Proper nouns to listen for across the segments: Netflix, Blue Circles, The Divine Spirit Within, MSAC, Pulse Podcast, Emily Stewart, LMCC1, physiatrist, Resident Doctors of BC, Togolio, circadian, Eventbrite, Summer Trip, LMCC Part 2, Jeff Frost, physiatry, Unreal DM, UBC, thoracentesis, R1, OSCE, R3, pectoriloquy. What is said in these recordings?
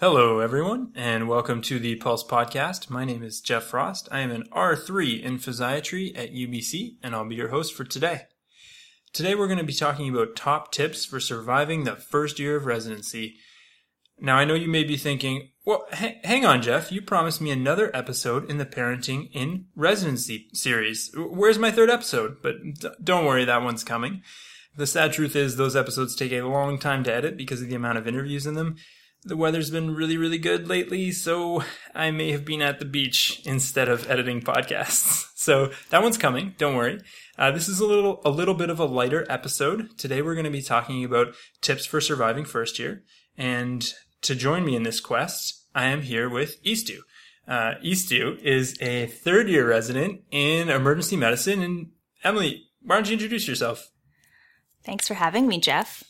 Hello, everyone, and welcome to the Pulse Podcast. My name is Jeff Frost. I am an R3 in physiatry at UBC, and I'll be your host for today. Today, we're going to be talking about top tips for surviving the first year of residency. Now, I know you may be thinking, well, hang on, Jeff, you promised me another episode in the Parenting in Residency series. Where's my third episode? But don't worry, that one's coming. The sad truth is those episodes take a long time to edit because of the amount of interviews in them. The weather's been really, really good lately, so I may have been at the beach instead of editing podcasts. So that one's coming, don't worry. This is a little bit of a lighter episode. Today we're going to be talking about tips for surviving first year. And to join me in this quest, I am here with Estu. Estu is a third-year resident in emergency medicine. And Emily, why don't you introduce yourself? Thanks for having me, Jeff.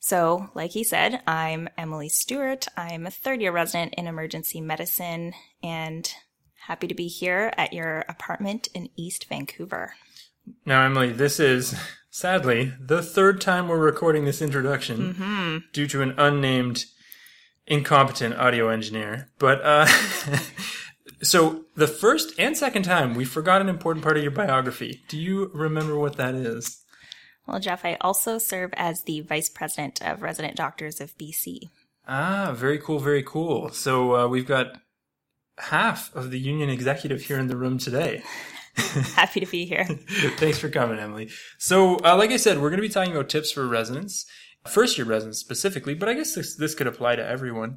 So, like he said, I'm Emily Stewart. I'm a third-year resident in emergency medicine and happy to be here at your apartment in East Vancouver. Now, Emily, this is, sadly, the third time we're recording this introduction due to an unnamed, incompetent audio engineer. But, so the first and second time, we forgot an important part of your biography. Do you remember what that is? Well, Jeff, I also serve as the Vice President of Resident Doctors of BC. Ah, very cool, very cool. So we've got half of the union executive here in the room today. Happy to be here. Thanks for coming, Emily. So like I said, we're going to be talking about tips for residents, first-year residents specifically, but I guess this could apply to everyone.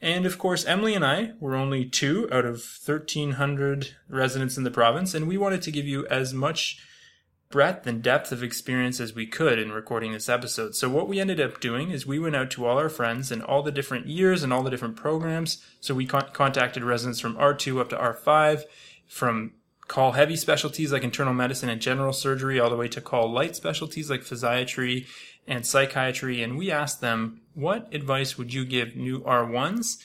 And, of course, Emily and I were only two out of 1,300 residents in the province, and we wanted to give you as much breadth and depth of experience as we could in recording this episode. So what we ended up doing is we went out to all our friends in all the different years and all the different programs. So we contacted residents from R2 up to R5, from call heavy specialties like internal medicine and general surgery, all the way to call light specialties like physiatry and psychiatry. And we asked them, what advice would you give new R1s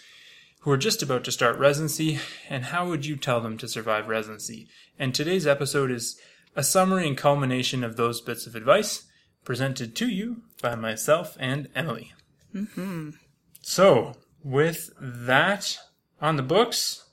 who are just about to start residency, and how would you tell them to survive residency? And today's episode is a summary and culmination of those bits of advice presented to you by myself and Emily. So, with that on the books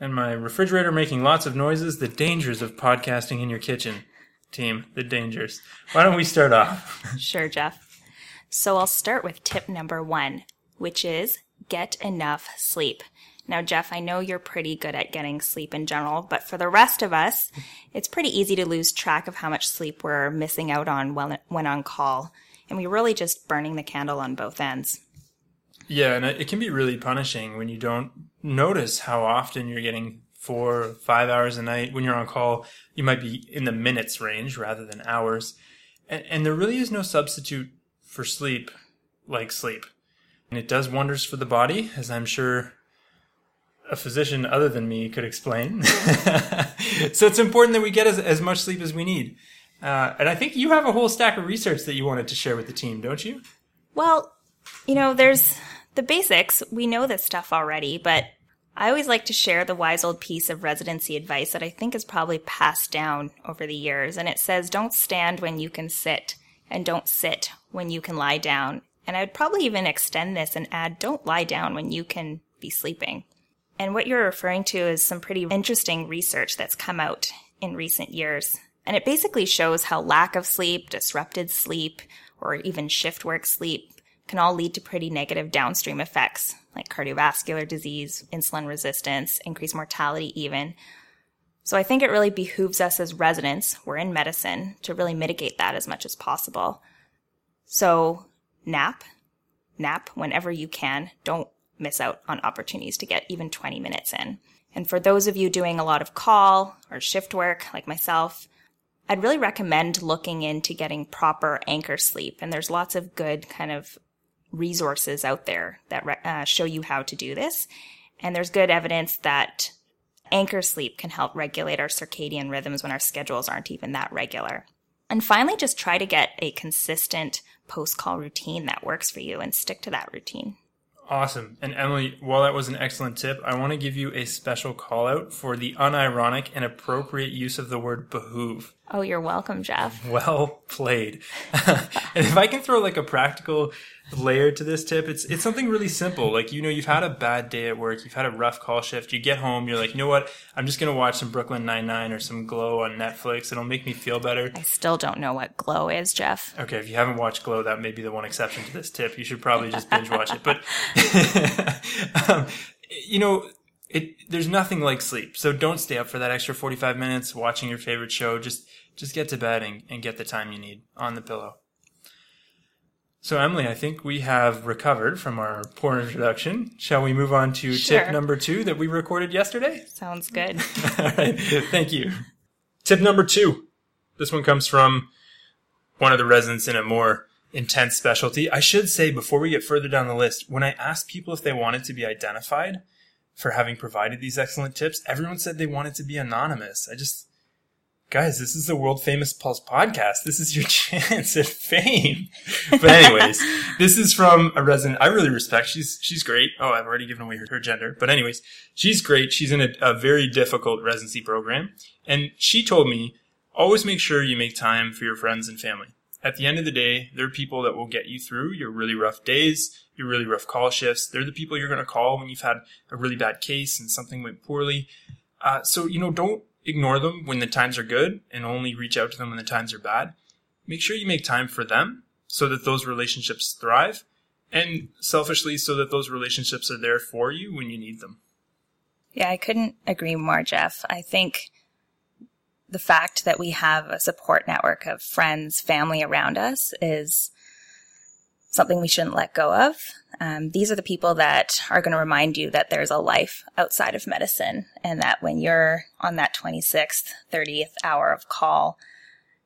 and my refrigerator making lots of noises, the dangers of podcasting in your kitchen, team, the dangers. Why don't we start off? Sure, Jeff. So I'll start with tip number one, which is get enough sleep. Now, Jeff, I know you're pretty good at getting sleep in general, but for the rest of us, it's pretty easy to lose track of how much sleep we're missing out on when on call. And we're really just burning the candle on both ends. Yeah, and it can be really punishing when you don't notice how often you're getting 4 or 5 hours a night. When you're on call, you might be in the minutes range rather than hours. And there really is no substitute for sleep like sleep. And it does wonders for the body, as I'm sure a physician other than me could explain. So it's important that we get as much sleep as we need. And I think you have a whole stack of research that you wanted to share with the team, don't you? Well, you know, there's the basics. We know this stuff already, but I always like to share the wise old piece of residency advice that I think is probably passed down over the years. And it says, don't stand when you can sit, and don't sit when you can lie down. And I would probably even extend this and add, don't lie down when you can be sleeping. And what you're referring to is some pretty interesting research that's come out in recent years. And it basically shows how lack of sleep, disrupted sleep, or even shift work sleep can all lead to pretty negative downstream effects like cardiovascular disease, insulin resistance, increased mortality even. So I think it really behooves us as residents, we're in medicine, to really mitigate that as much as possible. So nap whenever you can. Don't miss out on opportunities to get even 20 minutes in. And for those of you doing a lot of call or shift work like myself, I'd really recommend looking into getting proper anchor sleep. And there's lots of good kind of resources out there that show you how to do this. And there's good evidence that anchor sleep can help regulate our circadian rhythms when our schedules aren't even that regular. And finally, just try to get a consistent post-call routine that works for you and stick to that routine. Awesome. And Emily, while that was an excellent tip, I want to give you a special call out for the unironic and appropriate use of the word behoove. Oh, you're welcome, Jeff. Well played. And if I can throw like a practical layer to this tip, it's something really simple. Like, you know, you've had a bad day at work. You've had a rough call shift. You get home. You're like, you know what? I'm just going to watch some Brooklyn Nine-Nine or some Glow on Netflix. It'll make me feel better. I still don't know what Glow is, Jeff. Okay. If you haven't watched Glow, that may be the one exception to this tip. You should probably just binge watch it. But, you know, there's nothing like sleep. So don't stay up for that extra 45 minutes watching your favorite show. Just get to bed and get the time you need on the pillow. So, Emily, I think we have recovered from our poor introduction. Shall we move on to tip number 2 that we recorded yesterday? Sounds good. All right. Thank you. Tip number 2. This one comes from one of the residents in a more intense specialty. I should say, before we get further down the list, when I asked people if they wanted to be identified for having provided these excellent tips, everyone said they wanted to be anonymous. Guys, this is the world-famous Pulse Podcast. This is your chance at fame. But anyways, this is from a resident I really respect. She's great. Oh, I've already given away her gender. But anyways, she's great. She's in a very difficult residency program. And she told me, always make sure you make time for your friends and family. At the end of the day, they're people that will get you through your really rough days, your really rough call shifts. They're the people you're going to call when you've had a really bad case and something went poorly. So, you know, don't ignore them when the times are good and only reach out to them when the times are bad. Make sure you make time for them so that those relationships thrive, and selfishly so that those relationships are there for you when you need them. Yeah, I couldn't agree more, Jeff. I think the fact that we have a support network of friends, family around us is something we shouldn't let go of. These are the people that are going to remind you that there's a life outside of medicine, and that when you're on that 26th, 30th hour of call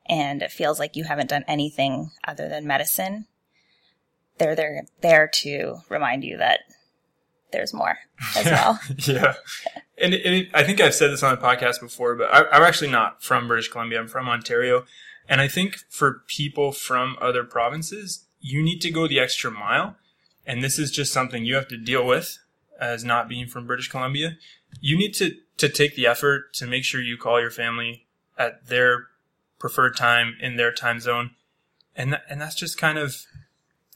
and it feels like you haven't done anything other than medicine, they're there to remind you that there's more as well. Yeah. And I think I've said this on the podcast before, but I'm actually not from British Columbia. I'm from Ontario. And I think for people from other provinces, you need to go the extra mile. And this is just something you have to deal with as not being from British Columbia. You need to take the effort to make sure you call your family at their preferred time in their time zone. And that's just kind of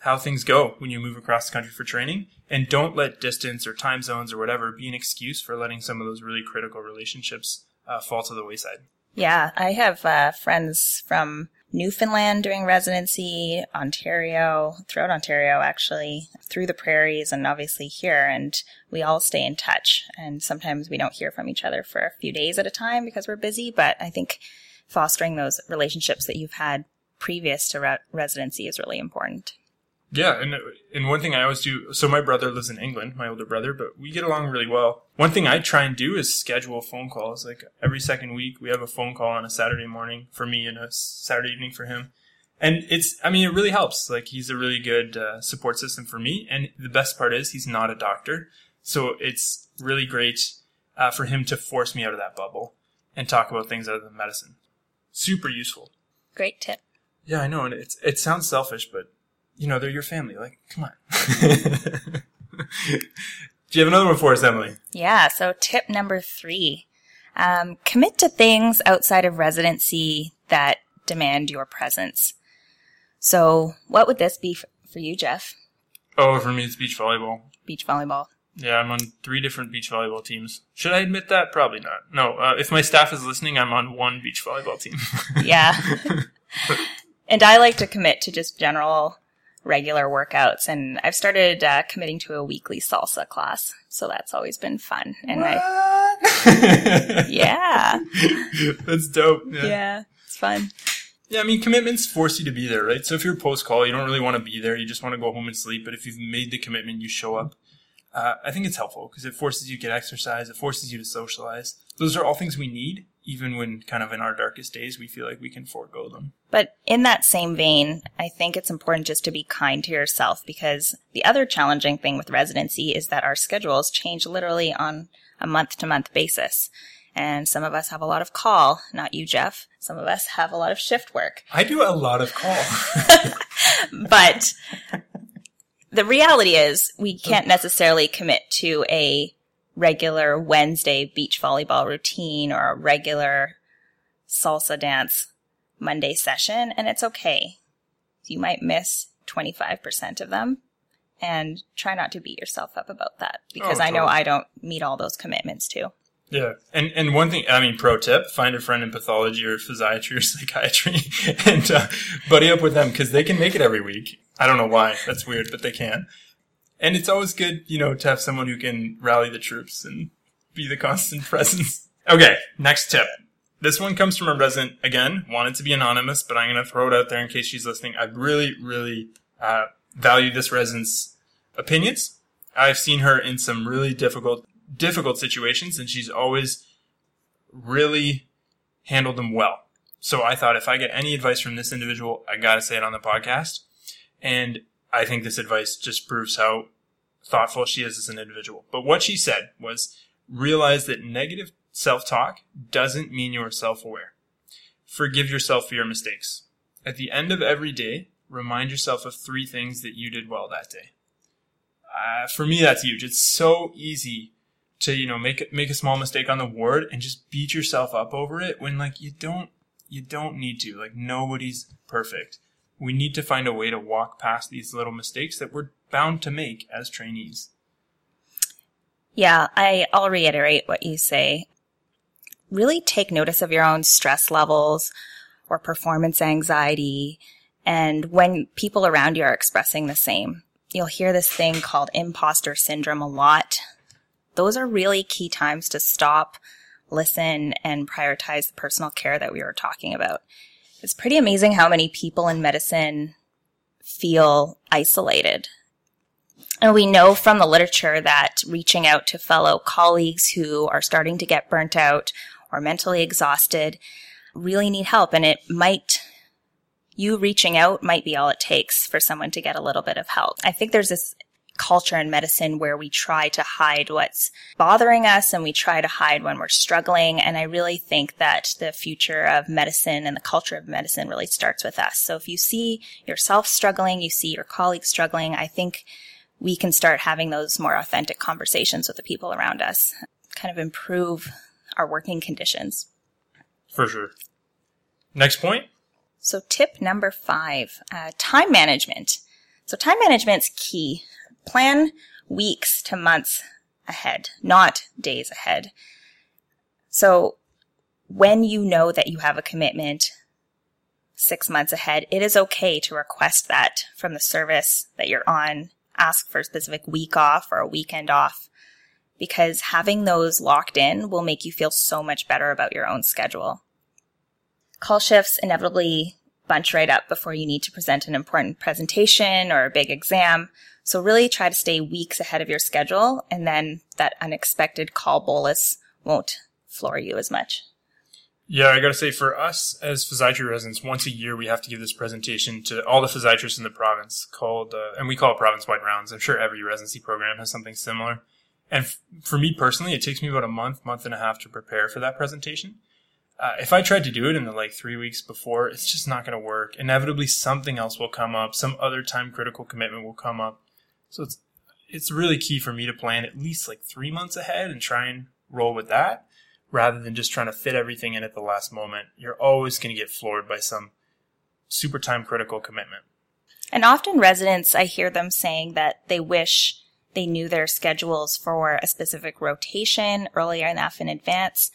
how things go when you move across the country for training. And don't let distance or time zones or whatever be an excuse for letting some of those really critical relationships fall to the wayside. Yeah, I have friends from Newfoundland doing residency, Ontario, throughout Ontario actually, through the prairies and obviously here, and we all stay in touch. And sometimes we don't hear from each other for a few days at a time because we're busy, but I think fostering those relationships that you've had previous to residency is really important. Yeah, and one thing I always do, so my brother lives in England, my older brother, but we get along really well. One thing I try and do is schedule phone calls. Like every second week, we have a phone call on a Saturday morning for me and a Saturday evening for him. And it really helps. Like, he's a really good support system for me. And the best part is he's not a doctor. So it's really great for him to force me out of that bubble and talk about things other than medicine. Super useful. Great tip. Yeah, I know. And it sounds selfish, but you know, they're your family. Like, come on. Do you have another one for us, Emily? Yeah. So tip number 3, commit to things outside of residency that demand your presence. So what would this be for you, Jeff? Oh, for me, it's beach volleyball. Beach volleyball. Yeah, I'm on 3 different beach volleyball teams. Should I admit that? Probably not. No. If my staff is listening, I'm on 1 beach volleyball team. Yeah. And I like to commit to just general regular workouts, and I've started committing to a weekly salsa class, so that's always been fun. And what? Yeah, that's dope. Yeah, it's fun. Yeah, I mean, commitments force you to be there, right? So if you're post call, you don't really want to be there, you just want to go home and sleep. But if you've made the commitment, you show up. I think it's helpful because it forces you to get exercise, it forces you to socialize. Those are all things we need, even when kind of in our darkest days, we feel like we can forego them. But in that same vein, I think it's important just to be kind to yourself, because the other challenging thing with residency is that our schedules change literally on a month-to-month basis. And some of us have a lot of call, not you, Jeff. Some of us have a lot of shift work. I do a lot of call. But the reality is we can't necessarily commit to a regular Wednesday beach volleyball routine or a regular salsa dance Monday session, and it's okay. You might miss 25% of them, and try not to beat yourself up about that, because I know I don't meet all those commitments too. Yeah. And one thing, I mean, pro tip, find a friend in pathology or physiatry or psychiatry and buddy up with them, because they can make it every week. I don't know why. That's weird, but they can. And it's always good, you know, to have someone who can rally the troops and be the constant presence. Okay, next tip. This one comes from a resident, again, wanted to be anonymous, but I'm going to throw it out there in case she's listening. I really, really value this resident's opinions. I've seen her in some really difficult situations, and she's always really handled them well. So I thought, if I get any advice from this individual, I got to say it on the podcast. And I think this advice just proves how thoughtful she is as an individual. But what she said was, realize that negative self-talk doesn't mean you're self-aware. Forgive yourself for your mistakes. At the end of every day, remind yourself of 3 things that you did well that day. For me, that's huge. It's so easy to, you know, make a small mistake on the ward and just beat yourself up over it, when, like, you don't need to. Like, nobody's perfect. We need to find a way to walk past these little mistakes that we're bound to make as trainees. Yeah, I'll reiterate what you say. Really take notice of your own stress levels or performance anxiety, and when people around you are expressing the same. You'll hear this thing called imposter syndrome a lot. Those are really key times to stop, listen, and prioritize the personal care that we were talking about. It's pretty amazing how many people in medicine feel isolated. And we know from the literature that reaching out to fellow colleagues who are starting to get burnt out or mentally exhausted really need help. And you reaching out might be all it takes for someone to get a little bit of help. I think there's this culture in medicine where we try to hide what's bothering us, and we try to hide when we're struggling. And I really think that the future of medicine and the culture of medicine really starts with us. So if you see yourself struggling, you see your colleagues struggling, I think we can start having those more authentic conversations with the people around us, kind of improve our working conditions. For sure. Next point. So tip number 5, time management. So time management's key. Plan weeks to months ahead, not days ahead. So when you know that you have a commitment 6 months ahead, it is okay to request that from the service that you're on. Ask for a specific week off or a weekend off, because having those locked in will make you feel so much better about your own schedule. Call shifts inevitably bunch right up before you need to present an important presentation or a big exam. So really try to stay weeks ahead of your schedule, and then that unexpected call bolus won't floor you as much. Yeah, I got to say, for us as physiatry residents, once a year we have to give this presentation to all the physiatrists in the province, called, and we call it province-wide rounds. I'm sure every residency program has something similar. And for me personally, it takes me about a month and a half to prepare for that presentation. If I tried to do it in the 3 weeks before, it's just not going to work. Inevitably, something else will come up. Some other time-critical commitment will come up. So it's really key for me to plan at least 3 months ahead and try and roll with that, rather than just trying to fit everything in at the last moment. You're always going to get floored by some super time-critical commitment. And often residents, I hear them saying that they wish they knew their schedules for a specific rotation earlier enough in advance.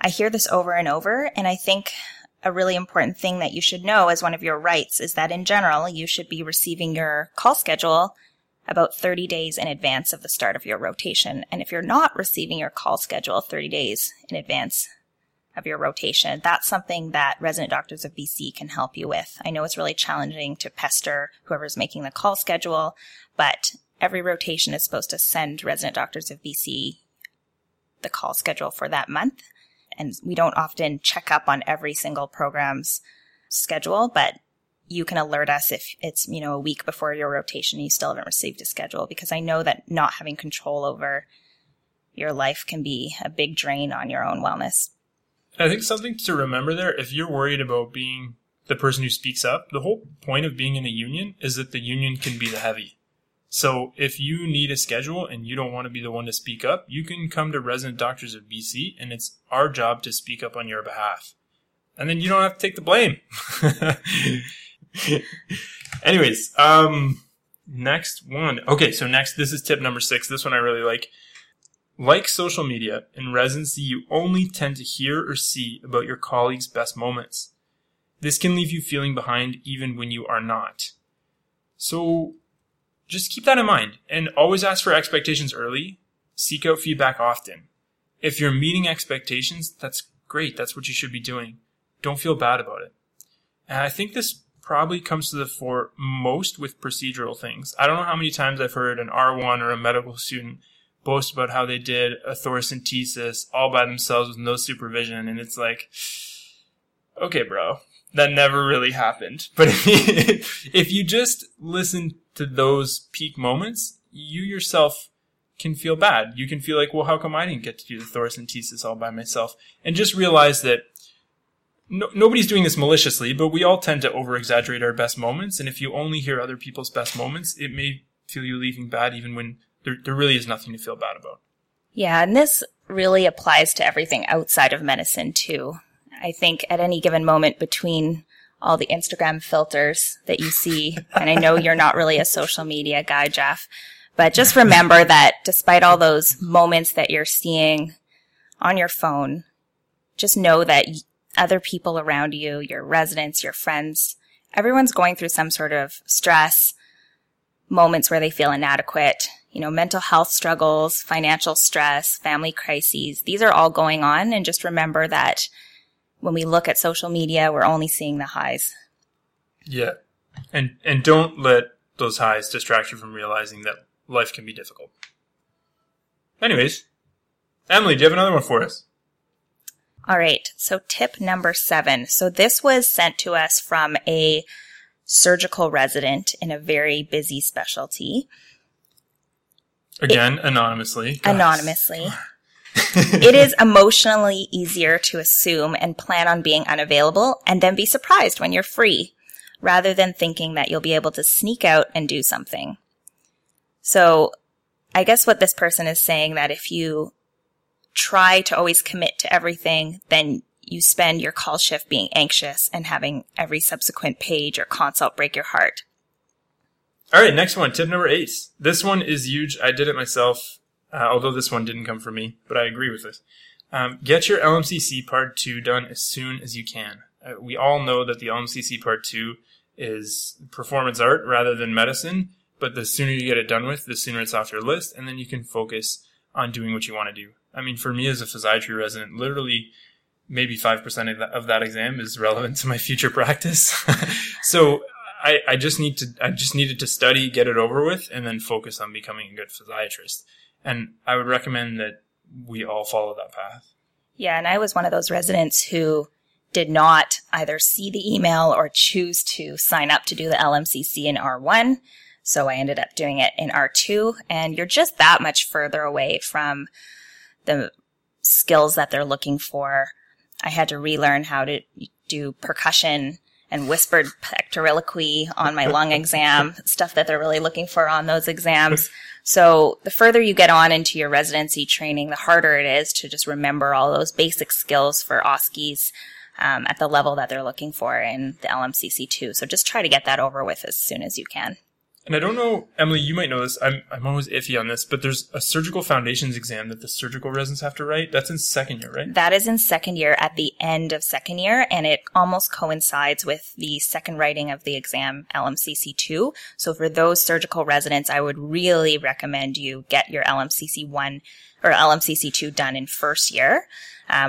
I hear this over and over, and I think a really important thing that you should know as one of your rights is that in general, you should be receiving your call schedule about 30 days in advance of the start of your rotation. And if you're not receiving your call schedule 30 days in advance of your rotation, that's something that Resident Doctors of BC can help you with. I know it's really challenging to pester whoever's making the call schedule, but every rotation is supposed to send Resident Doctors of BC the call schedule for that month. And we don't often check up on every single program's schedule, but you can alert us if it's, a week before your rotation and you still haven't received a schedule, because I know that not having control over your life can be a big drain on your own wellness. I think something to remember there, if you're worried about being the person who speaks up, the whole point of being in a union is that the union can be the heavy. So if you need a schedule and you don't want to be the one to speak up, you can come to Resident Doctors of BC, and it's our job to speak up on your behalf. and then you don't have to take the blame. Anyways, next one. Okay, so next, this is tip number 6. This one I really like. Like social media, in residency, you only tend to hear or see about your colleagues' best moments. This can leave you feeling behind even when you are not. So just keep that in mind and always ask for expectations early. Seek out feedback often. If you're meeting expectations, that's great. That's what you should be doing. Don't feel bad about it. And I think this probably comes to the fore most with procedural things. I don't know how many times I've heard an R1 or a medical student boast about how they did a thoracentesis all by themselves with no supervision. And it's like, okay, bro, that never really happened. But if you just listen to those peak moments, you yourself can feel bad. You can feel like, well, how come I didn't get to do the thoracentesis all by myself? And just realize that nobody's doing this maliciously, but we all tend to over-exaggerate our best moments. And if you only hear other people's best moments, it may feel you leaving bad even when there really is nothing to feel bad about. Yeah, and this really applies to everything outside of medicine too. I think at any given moment between all the Instagram filters that you see, and I know you're not really a social media guy, Jeff, but just remember that despite all those moments that you're seeing on your phone, just know that other people around you, your residents, your friends, everyone's going through some sort of stress, moments where they feel inadequate, mental health struggles, financial stress, family crises. These are all going on. And just remember that when we look at social media, we're only seeing the highs. Yeah. And don't let those highs distract you from realizing that life can be difficult. Anyways, Emily, do you have another one for us? All right, so tip number 7. So this was sent to us from a surgical resident in a very busy specialty. Again, anonymously. Anonymously. It is emotionally easier to assume and plan on being unavailable and then be surprised when you're free, rather than thinking that you'll be able to sneak out and do something. So I guess what this person is saying, that if you try to always commit to everything, then you spend your call shift being anxious and having every subsequent page or consult break your heart. All right, next one, tip number 8. This one is huge. I did it myself, although this one didn't come from me, but I agree with this. Get your LMCC Part 2 done as soon as you can. We all know that the LMCC Part 2 is performance art rather than medicine, but the sooner you get it done with, the sooner it's off your list, and then you can focus on doing what you want to do. I mean, for me as a physiatry resident, literally maybe 5% of that exam is relevant to my future practice. So I just needed to study, get it over with, and then focus on becoming a good physiatrist. And I would recommend that we all follow that path. Yeah, and I was one of those residents who did not either see the email or choose to sign up to do the LMCC in R1. So I ended up doing it in R2, and you're just that much further away from the skills that they're looking for. I had to relearn how to do percussion and whispered pectoriloquy on my lung exam, stuff that they're really looking for on those exams. So the further you get on into your residency training, the harder it is to just remember all those basic skills for OSCEs at the level that they're looking for in the LMCC2. So just try to get that over with as soon as you can. And I don't know, Emily, you might know this. I'm always iffy on this, but there's a surgical foundations exam that the surgical residents have to write. That's in second year, right? That is in second year, at the end of second year, and it almost coincides with the second writing of the exam LMCC2. So for those surgical residents, I would really recommend you get your LMCC1 or LMCC2 done in first year,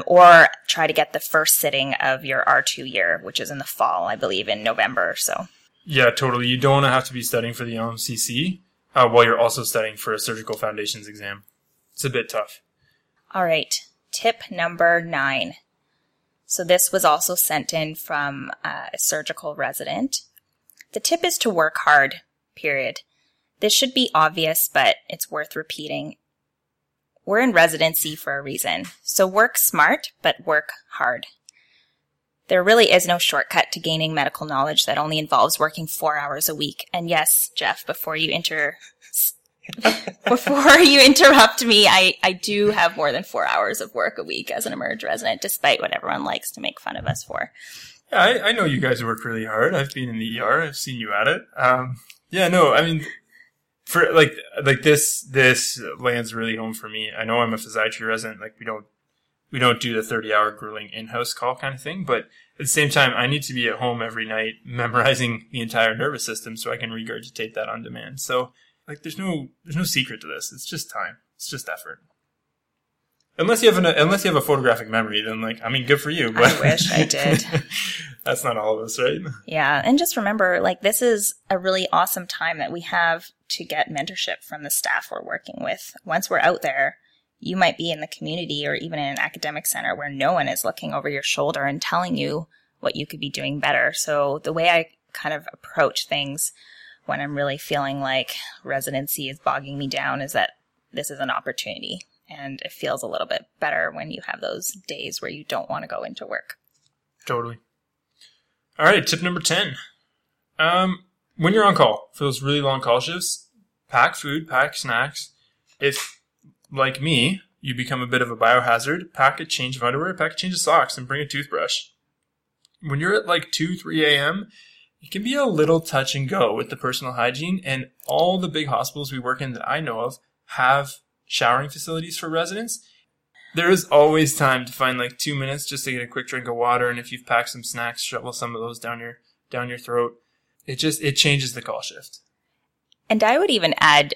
or try to get the first sitting of your R2 year, which is in the fall, I believe, in November or so. Yeah, totally. You don't want to have to be studying for the LMCC while you're also studying for a surgical foundations exam. It's a bit tough. All right. Tip number 9. So this was also sent in from a surgical resident. The tip is to work hard, period. This should be obvious, but it's worth repeating. We're in residency for a reason. So work smart, but work hard. There really is no shortcut to gaining medical knowledge that only involves working 4 hours a week. And yes, Jeff, before you enter Before you interrupt me, I do have more than 4 hours of work a week as an Emerge resident, despite what everyone likes to make fun of us for. Yeah, I know you guys work really hard. I've been in the ER. I've seen you at it. Yeah, no, I mean, for like this lands really home for me. I know I'm a physiatry resident. Like we don't do the 30-hour grueling in-house call kind of thing, but at the same time, I need to be at home every night memorizing the entire nervous system so I can regurgitate that on demand. So, like, there's no secret to this. It's just time. It's just effort. Unless you have a photographic memory, then, like, I mean, good for you. But I wish I did. That's not all of us, right? Yeah, and just remember, like, this is a really awesome time that we have to get mentorship from the staff we're working with. Once we're out there, you might be in the community or even in an academic center where no one is looking over your shoulder and telling you what you could be doing better. So the way I kind of approach things when I'm really feeling like residency is bogging me down is that this is an opportunity, and it feels a little bit better when you have those days where you don't want to go into work. Totally. All right, tip number 10. When you're on call for those really long call shifts, pack food, pack snacks. If, like me, you become a bit of a biohazard, pack a change of underwear, pack a change of socks, and bring a toothbrush. When you're at like 2, 3 a.m., it can be a little touch and go with the personal hygiene, and all the big hospitals we work in that I know of have showering facilities for residents. There is always time to find like 2 minutes just to get a quick drink of water, and if you've packed some snacks, shovel some of those down your throat. It changes the call shift. And I would even add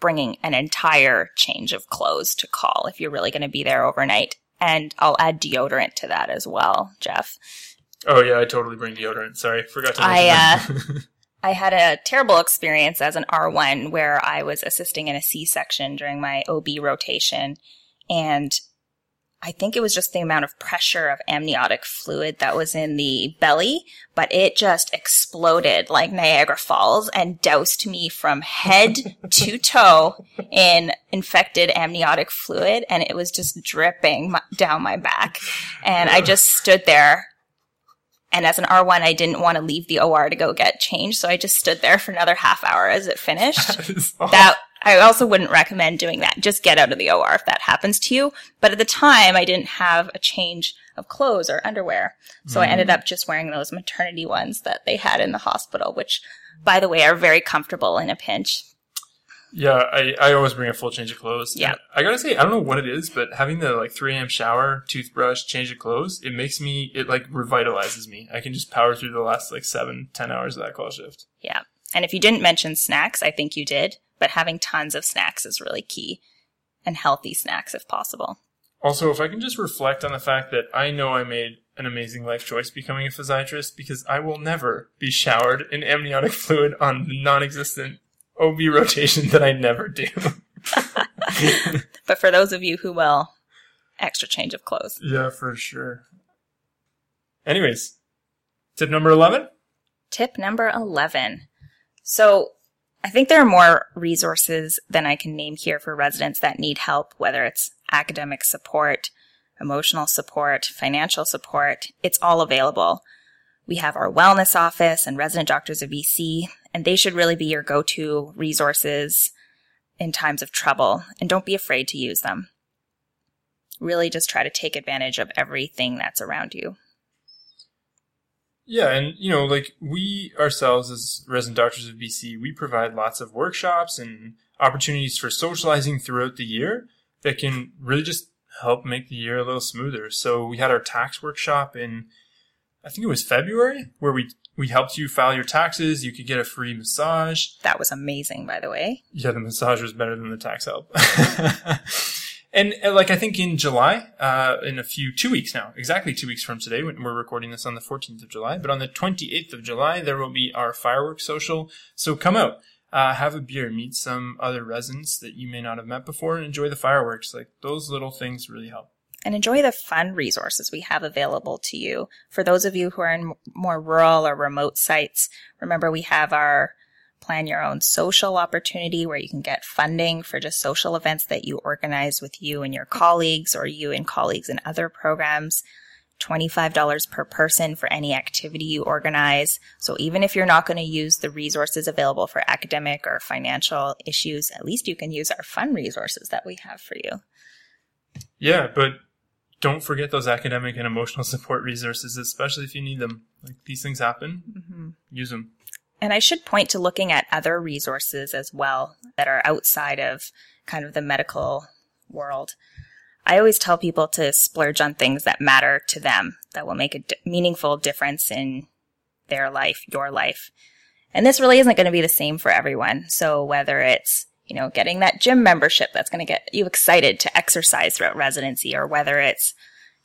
bringing an entire change of clothes to call if you're really going to be there overnight. And I'll add deodorant to that as well, Jeff. Oh, yeah, I totally bring deodorant. Sorry, forgot to mention that. I had a terrible experience as an R1 where I was assisting in a C-section during my OB rotation. And I think it was just the amount of pressure of amniotic fluid that was in the belly, but it just exploded like Niagara Falls and doused me from head to toe in infected amniotic fluid, and it was just dripping down my back. And I just stood there, and as an R1, I didn't want to leave the OR to go get changed, so I just stood there for another half hour as it finished. I also wouldn't recommend doing that. Just get out of the OR if that happens to you. But at the time, I didn't have a change of clothes or underwear. So I ended up just wearing those maternity ones that they had in the hospital, which, by the way, are very comfortable in a pinch. Yeah, I always bring a full change of clothes. Yeah. I got to say, I don't know what it is, but having the like 3 a.m. shower, toothbrush, change of clothes, it like revitalizes me. I can just power through the last like 7-10 hours of that call shift. Yeah. And if you didn't mention snacks, I think you did. But having tons of snacks is really key, and healthy snacks if possible. Also, if I can just reflect on the fact that I know I made an amazing life choice becoming a physiatrist, because I will never be showered in amniotic fluid on the non-existent OB rotation that I never do. But for those of you who will, extra change of clothes. Yeah, for sure. Anyways, tip number 11? Tip number 11. So, I think there are more resources than I can name here for residents that need help, whether it's academic support, emotional support, financial support. It's all available. We have our wellness office and Resident Doctors of BC, and they should really be your go-to resources in times of trouble, and don't be afraid to use them. Really just try to take advantage of everything that's around you. Yeah, and, you know, like, we ourselves as Resident Doctors of BC, we provide lots of workshops and opportunities for socializing throughout the year that can really just help make the year a little smoother. So we had our tax workshop in, I think it was February, where we helped you file your taxes. You could get a free massage. That was amazing, by the way. Yeah, the massage was better than the tax help. And like, I think in July, in a few, 2 weeks now, exactly 2 weeks from today, when we're recording this on the 14th of July, but on the 28th of July, there will be our fireworks social. So come out, have a beer, meet some other residents that you may not have met before, and enjoy the fireworks. Like, those little things really help. And enjoy the fun resources we have available to you. For those of you who are in more rural or remote sites, remember we have our Plan Your Own Social opportunity where you can get funding for just social events that you organize with you and your colleagues, or you and colleagues in other programs. $25 per person for any activity you organize. So even if you're not going to use the resources available for academic or financial issues, at least you can use our fun resources that we have for you. Yeah, but don't forget those academic and emotional support resources, especially if you need them. Like, these things happen. Mm-hmm. Use them. And I should point to looking at other resources as well that are outside of kind of the medical world. I always tell people to splurge on things that matter to them, that will make a meaningful difference in their life, your life. And this really isn't going to be the same for everyone. So whether it's, you know, getting that gym membership that's going to get you excited to exercise throughout residency, or whether it's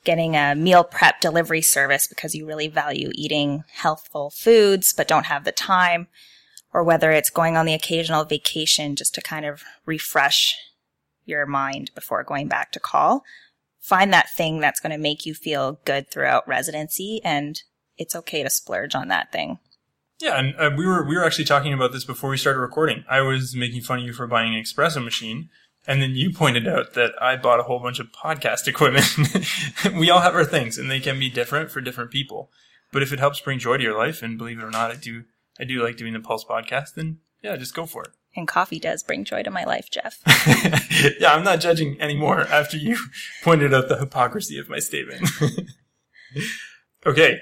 getting a meal prep delivery service because you really value eating healthful foods but don't have the time, or whether it's going on the occasional vacation just to kind of refresh your mind before going back to call, find that thing that's going to make you feel good throughout residency, and it's okay to splurge on that thing. Yeah, and we were actually talking about this before we started recording. I was making fun of you for buying an espresso machine, and then you pointed out that I bought a whole bunch of podcast equipment. We all have our things, and they can be different for different people. But if it helps bring joy to your life, and believe it or not, I do like doing the Pulse podcast, then yeah, just go for it. And coffee does bring joy to my life, Jeff. Yeah, I'm not judging anymore after you pointed out the hypocrisy of my statement. Okay,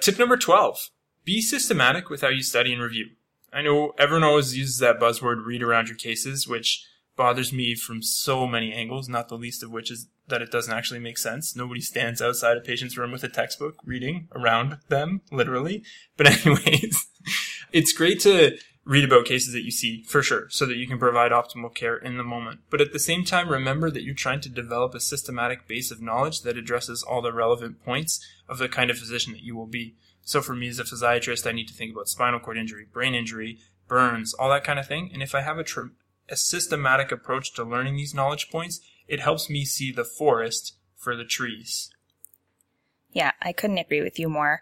tip number 12. Be systematic with how you study and review. I know everyone always uses that buzzword, read around your cases, which bothers me from so many angles, not the least of which is that it doesn't actually make sense. Nobody stands outside a patient's room with a textbook reading around them, literally. But anyways, it's great to read about cases that you see, for sure, so that you can provide optimal care in the moment. But at the same time, remember that you're trying to develop a systematic base of knowledge that addresses all the relevant points of the kind of physician that you will be. So for me as a physiatrist, I need to think about spinal cord injury, brain injury, burns, all that kind of thing. And if I have a systematic approach to learning these knowledge points, it helps me see the forest for the trees. Yeah, I couldn't agree with you more.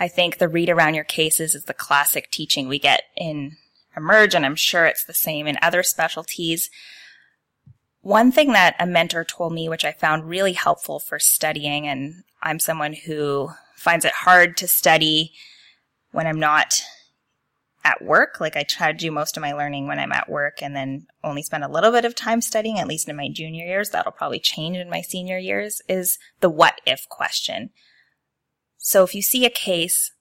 I think the read around your cases is the classic teaching we get in Emerge, and I'm sure it's the same in other specialties. One thing that a mentor told me, which I found really helpful for studying, and I'm someone who finds it hard to study when I'm not at work. Like, I try to do most of my learning when I'm at work and then only spend a little bit of time studying, at least in my junior years. That'll probably change in my senior years, is the what if question. So if you see a case,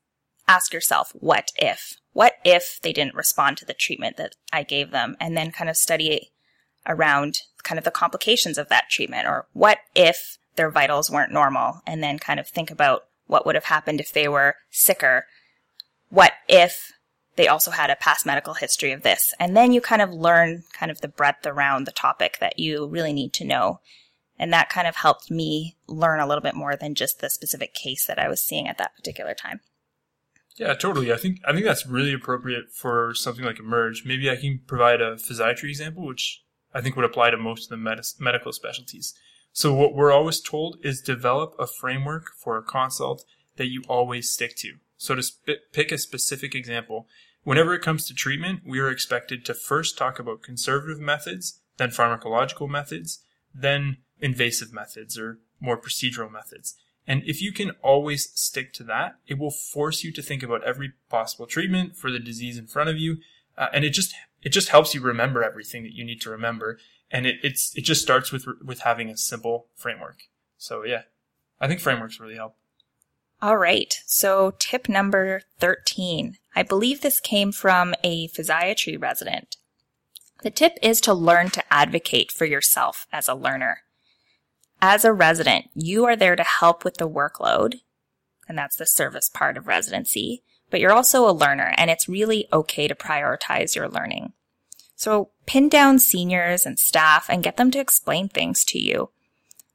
ask yourself, what if? What if they didn't respond to the treatment that I gave them? And then kind of study around kind of the complications of that treatment. Or what if their vitals weren't normal? And then kind of think about what would have happened if they were sicker? What if they also had a past medical history of this? And then you kind of learn kind of the breadth around the topic that you really need to know. And that kind of helped me learn a little bit more than just the specific case that I was seeing at that particular time. Yeah, totally. I think that's really appropriate for something like Emerge. Maybe I can provide a physiatry example, which I think would apply to most of the medical specialties. So what we're always told is develop a framework for a consult that you always stick to. So to pick a specific example, whenever it comes to treatment, we are expected to first talk about conservative methods, then pharmacological methods, then invasive methods or more procedural methods. And if you can always stick to that, it will force you to think about every possible treatment for the disease in front of you. And it just helps you remember everything that you need to remember. And it just starts with having a simple framework. So yeah, I think frameworks really help. All right. So tip number 13. I believe this came from a physiatry resident. The tip is to learn to advocate for yourself as a learner. As a resident, you are there to help with the workload, and that's the service part of residency, but you're also a learner, and it's really okay to prioritize your learning. So pin down seniors and staff and get them to explain things to you.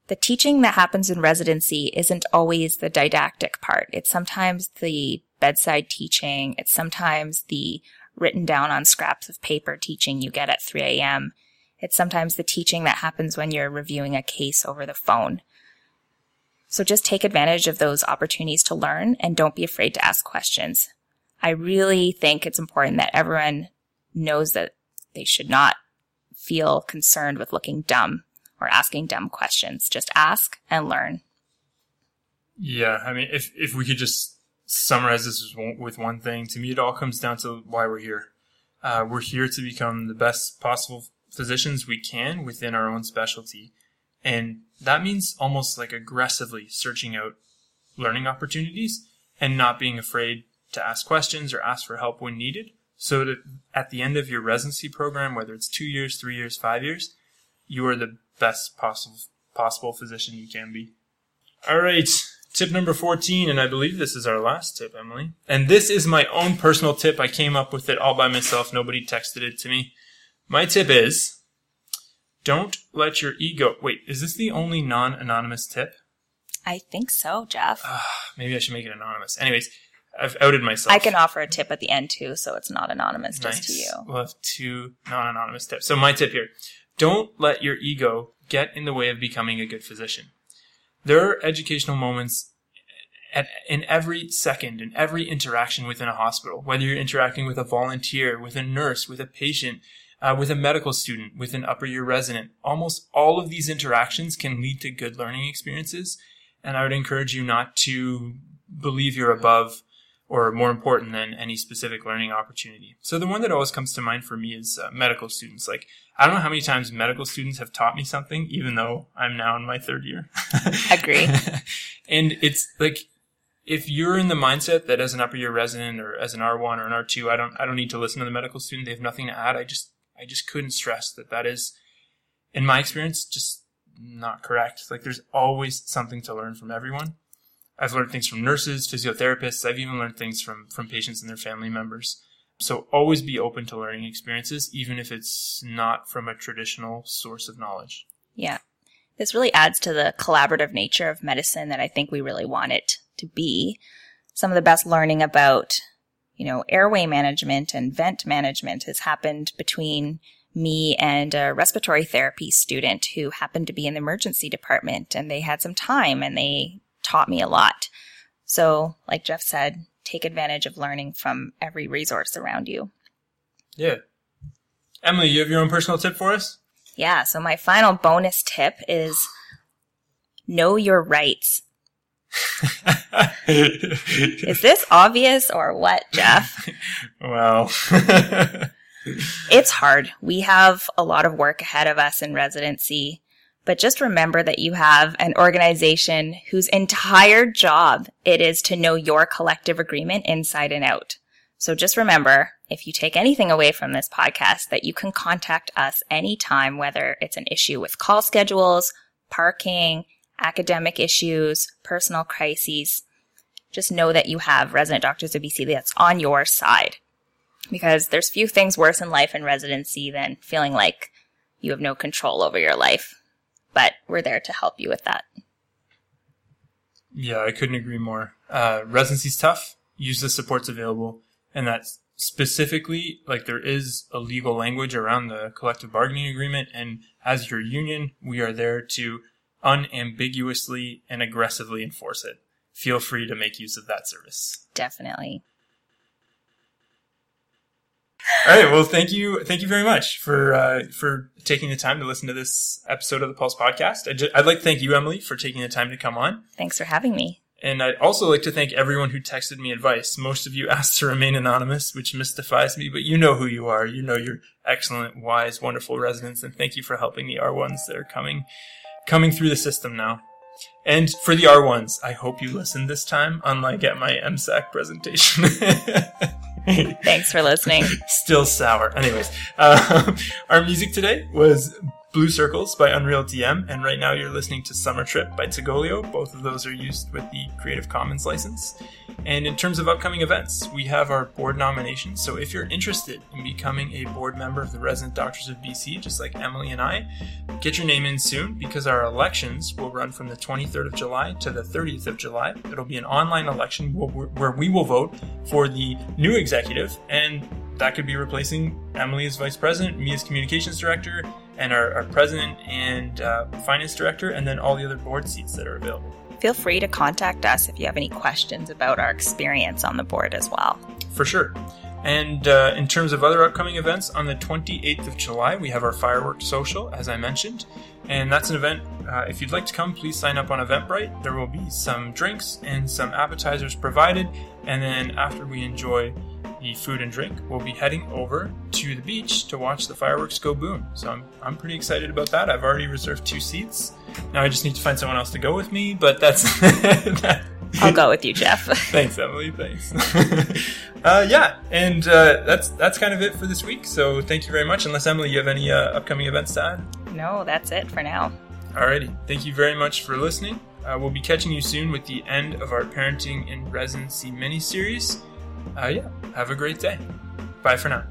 The teaching that happens in residency isn't always the didactic part. It's sometimes the bedside teaching. It's sometimes the written down on scraps of paper teaching you get at 3 a.m. It's sometimes the teaching that happens when you're reviewing a case over the phone. So just take advantage of those opportunities to learn, and don't be afraid to ask questions. I really think it's important that everyone knows that they should not feel concerned with looking dumb or asking dumb questions. Just ask and learn. Yeah, I mean, if we could just summarize this with one thing, to me it all comes down to why we're here. We're here to become the best possible physicians we can within our own specialty. And that means almost like aggressively searching out learning opportunities and not being afraid to ask questions or ask for help when needed. So that at the end of your residency program, whether it's 2 years, 3 years, 5 years, you are the best possible physician you can be. All right, tip number 14, and I believe this is our last tip, Emily. And this is my own personal tip. I came up with it all by myself. Nobody texted it to me. My tip is, don't let your ego... Wait, is this the only non-anonymous tip? I think so, Jeff. Maybe I should make it anonymous. Anyways, I've outed myself. I can offer a tip at the end, too, so it's not anonymous, nice. Just to you. We'll have two non-anonymous tips. So my tip here, don't let your ego get in the way of becoming a good physician. There are educational moments in every second, in every interaction within a hospital, whether you're interacting with a volunteer, with a nurse, with a patient, with a medical student, with an upper year resident. Almost all of these interactions can lead to good learning experiences, and I would encourage you not to believe you're above or more important than any specific learning opportunity. So the one that always comes to mind for me is medical students. Like, I don't know how many times medical students have taught me something, even though I'm now in my third year. Agree. And it's like, if you're in the mindset that as an upper year resident or as an R1 or an R2, I don't need to listen to the medical student. They have nothing to add. I just couldn't stress that is, in my experience, just not correct. Like, there's always something to learn from everyone. I've learned things from nurses, physiotherapists. I've even learned things from patients and their family members. So always be open to learning experiences, even if it's not from a traditional source of knowledge. Yeah. This really adds to the collaborative nature of medicine that I think we really want it to be. Some of the best learning about, airway management and vent management has happened between me and a respiratory therapy student who happened to be in the emergency department, and they had some time and they taught me a lot. So, like Jeff said, take advantage of learning from every resource around you. Yeah. Emily, you have your own personal tip for us? Yeah. So my final bonus tip is know your rights. Is this obvious or what, Jeff? Well, it's hard. We have a lot of work ahead of us in residency. But just remember that you have an organization whose entire job it is to know your collective agreement inside and out. So just remember, if you take anything away from this podcast, that you can contact us anytime, whether it's an issue with call schedules, parking, academic issues, personal crises. Just know that you have Resident Doctors of BC that's on your side. Because there's few things worse in life in residency than feeling like you have no control over your life. But we're there to help you with that. Yeah, I couldn't agree more. Residency's tough. Use the supports available. And that's specifically, like, there is a legal language around the collective bargaining agreement. And as your union, we are there to unambiguously and aggressively enforce it. Feel free to make use of that service. Definitely. All right. Well, thank you very much for taking the time to listen to this episode of the Pulse Podcast. I'd like to thank you, Emily, for taking the time to come on. Thanks for having me. And I'd also like to thank everyone who texted me advice. Most of you asked to remain anonymous, which mystifies me, but you know who you are. You know your excellent, wise, wonderful residents, and thank you for helping the R1s that are coming through the system now. And for the R1s, I hope you listened this time, unlike at my MSAC presentation. Thanks for listening. Still sour. Anyways, our music today was Blue Circles by Unreal DM, and right now you're listening to Summer Trip by Togolio. Both of those are used with the Creative Commons license. And in terms of upcoming events, we have our board nominations. So if you're interested in becoming a board member of the Resident Doctors of BC, just like Emily and I, get your name in soon, because our elections will run from the 23rd of July to the 30th of July. It'll be an online election where we will vote for the new executive, and that could be replacing Emily as vice president, me as communications director, and our president and finance director, and then all the other board seats that are available. Feel free to contact us if you have any questions about our experience on the board as well. For sure. And in terms of other upcoming events, on the 28th of July, we have our Fireworks Social, as I mentioned. And that's an event, if you'd like to come, please sign up on Eventbrite. There will be some drinks and some appetizers provided. And then after we enjoy the food and drink, we'll be heading over to the beach to watch the fireworks go boom. So I'm pretty excited about that. I've already reserved 2 seats. Now I just need to find someone else to go with me, but that's... I'll go with you, Jeff. Thanks, Emily. Thanks. That's kind of it for this week. So thank you very much. Unless, Emily, you have any upcoming events to add? No, that's it for now. Alrighty. Thank you very much for listening. We'll be catching you soon with the end of our Parenting in Residency mini-series. Have a great day. Bye for now.